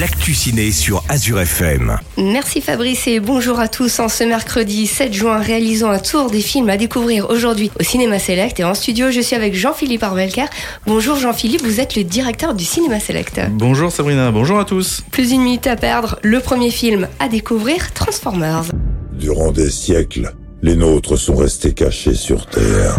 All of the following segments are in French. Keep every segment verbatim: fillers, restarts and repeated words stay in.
l'actu ciné sur Azure F M. Merci Fabrice et bonjour à tous. En ce mercredi sept juin, réalisons un tour des films à découvrir aujourd'hui au Cinéma Select. Et en studio, je suis avec Jean-Philippe Hochwelker. Bonjour Jean-Philippe, vous êtes le directeur du Cinéma Select. Bonjour Sabrina, bonjour à tous. Plus d'une minute à perdre, le premier film à découvrir, Transformers. Durant des siècles, les nôtres sont restés cachés sur Terre.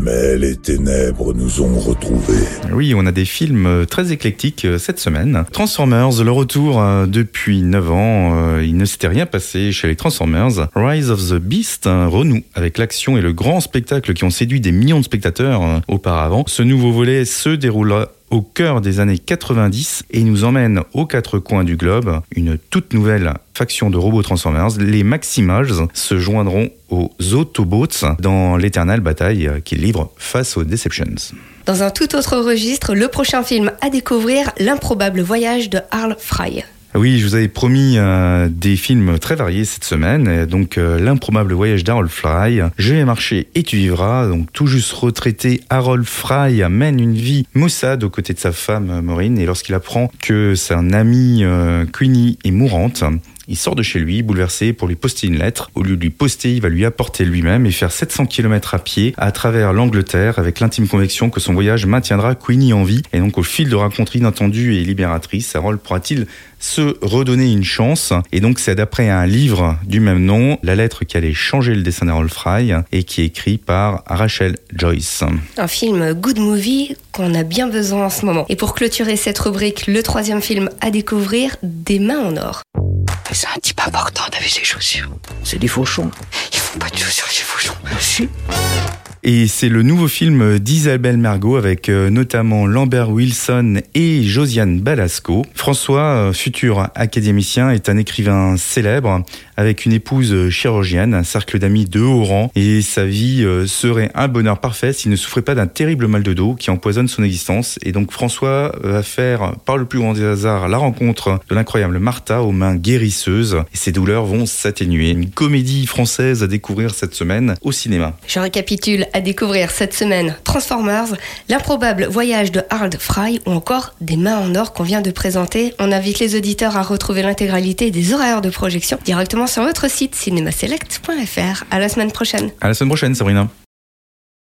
Mais les ténèbres nous ont retrouvés. Oui, on a des films très éclectiques cette semaine. Transformers, le retour depuis neuf ans. Il ne s'était rien passé chez les Transformers. Rise of the Beast renoue avec l'action et le grand spectacle qui ont séduit des millions de spectateurs auparavant. Ce nouveau volet se déroulera au cœur des années quatre-vingt-dix et nous emmène aux quatre coins du globe. Une toute nouvelle faction de robots Transformers, les Maximals, se joindront aux Autobots dans l'éternelle bataille qu'ils livrent face aux Decepticons. Dans un tout autre registre, le prochain film à découvrir, l'improbable voyage de Harold Fry. Oui, je vous avais promis euh, des films très variés cette semaine. Donc, euh, l'improbable voyage d'Harold Fry, Je vais marcher et tu vivras. Donc, tout juste retraité, Harold Fry mène une vie maussade aux côtés de sa femme Maureen. Et lorsqu'il apprend que sa amie euh, Queenie est mourante, il sort de chez lui, bouleversé, pour lui poster une lettre. Au lieu de lui poster, il va lui apporter lui-même et faire sept cents kilomètres à pied à travers l'Angleterre avec l'intime conviction que son voyage maintiendra Queenie en vie. Et donc, au fil de rencontres inattendues et libératrices, Harold pourra-t-il se redonner une chance? Et donc, c'est d'après un livre du même nom, la lettre qui allait changer le dessin d'Harold Fry et qui est écrit par Rachel Joyce. Un film good movie qu'on a bien besoin en ce moment. Et pour clôturer cette rubrique, le troisième film à découvrir, Des mains en or. C'est un type important, t'as vu ses chaussures? C'est des fauchons. Ils font pas de chaussures chez fauchons. Si. Et c'est le nouveau film d'Isabelle Margot avec notamment Lambert Wilson et Josiane Balasco. François, futur académicien, est un écrivain célèbre avec une épouse chirurgienne, un cercle d'amis de haut rang, et sa vie serait un bonheur parfait s'il ne souffrait pas d'un terrible mal de dos qui empoisonne son existence. Et donc François va faire, par le plus grand des hasards, la rencontre de l'incroyable Martha aux mains guérisseuses, et ses douleurs vont s'atténuer. Une comédie française à découvrir cette semaine au cinéma. Je récapitule. À découvrir cette semaine, Transformers, l'improbable voyage de Harold Fry ou encore Des mains en or qu'on vient de présenter. On invite les auditeurs à retrouver l'intégralité des horaires de projection directement sur votre site cinema select point f r. À la semaine prochaine. À la semaine prochaine, Sabrina.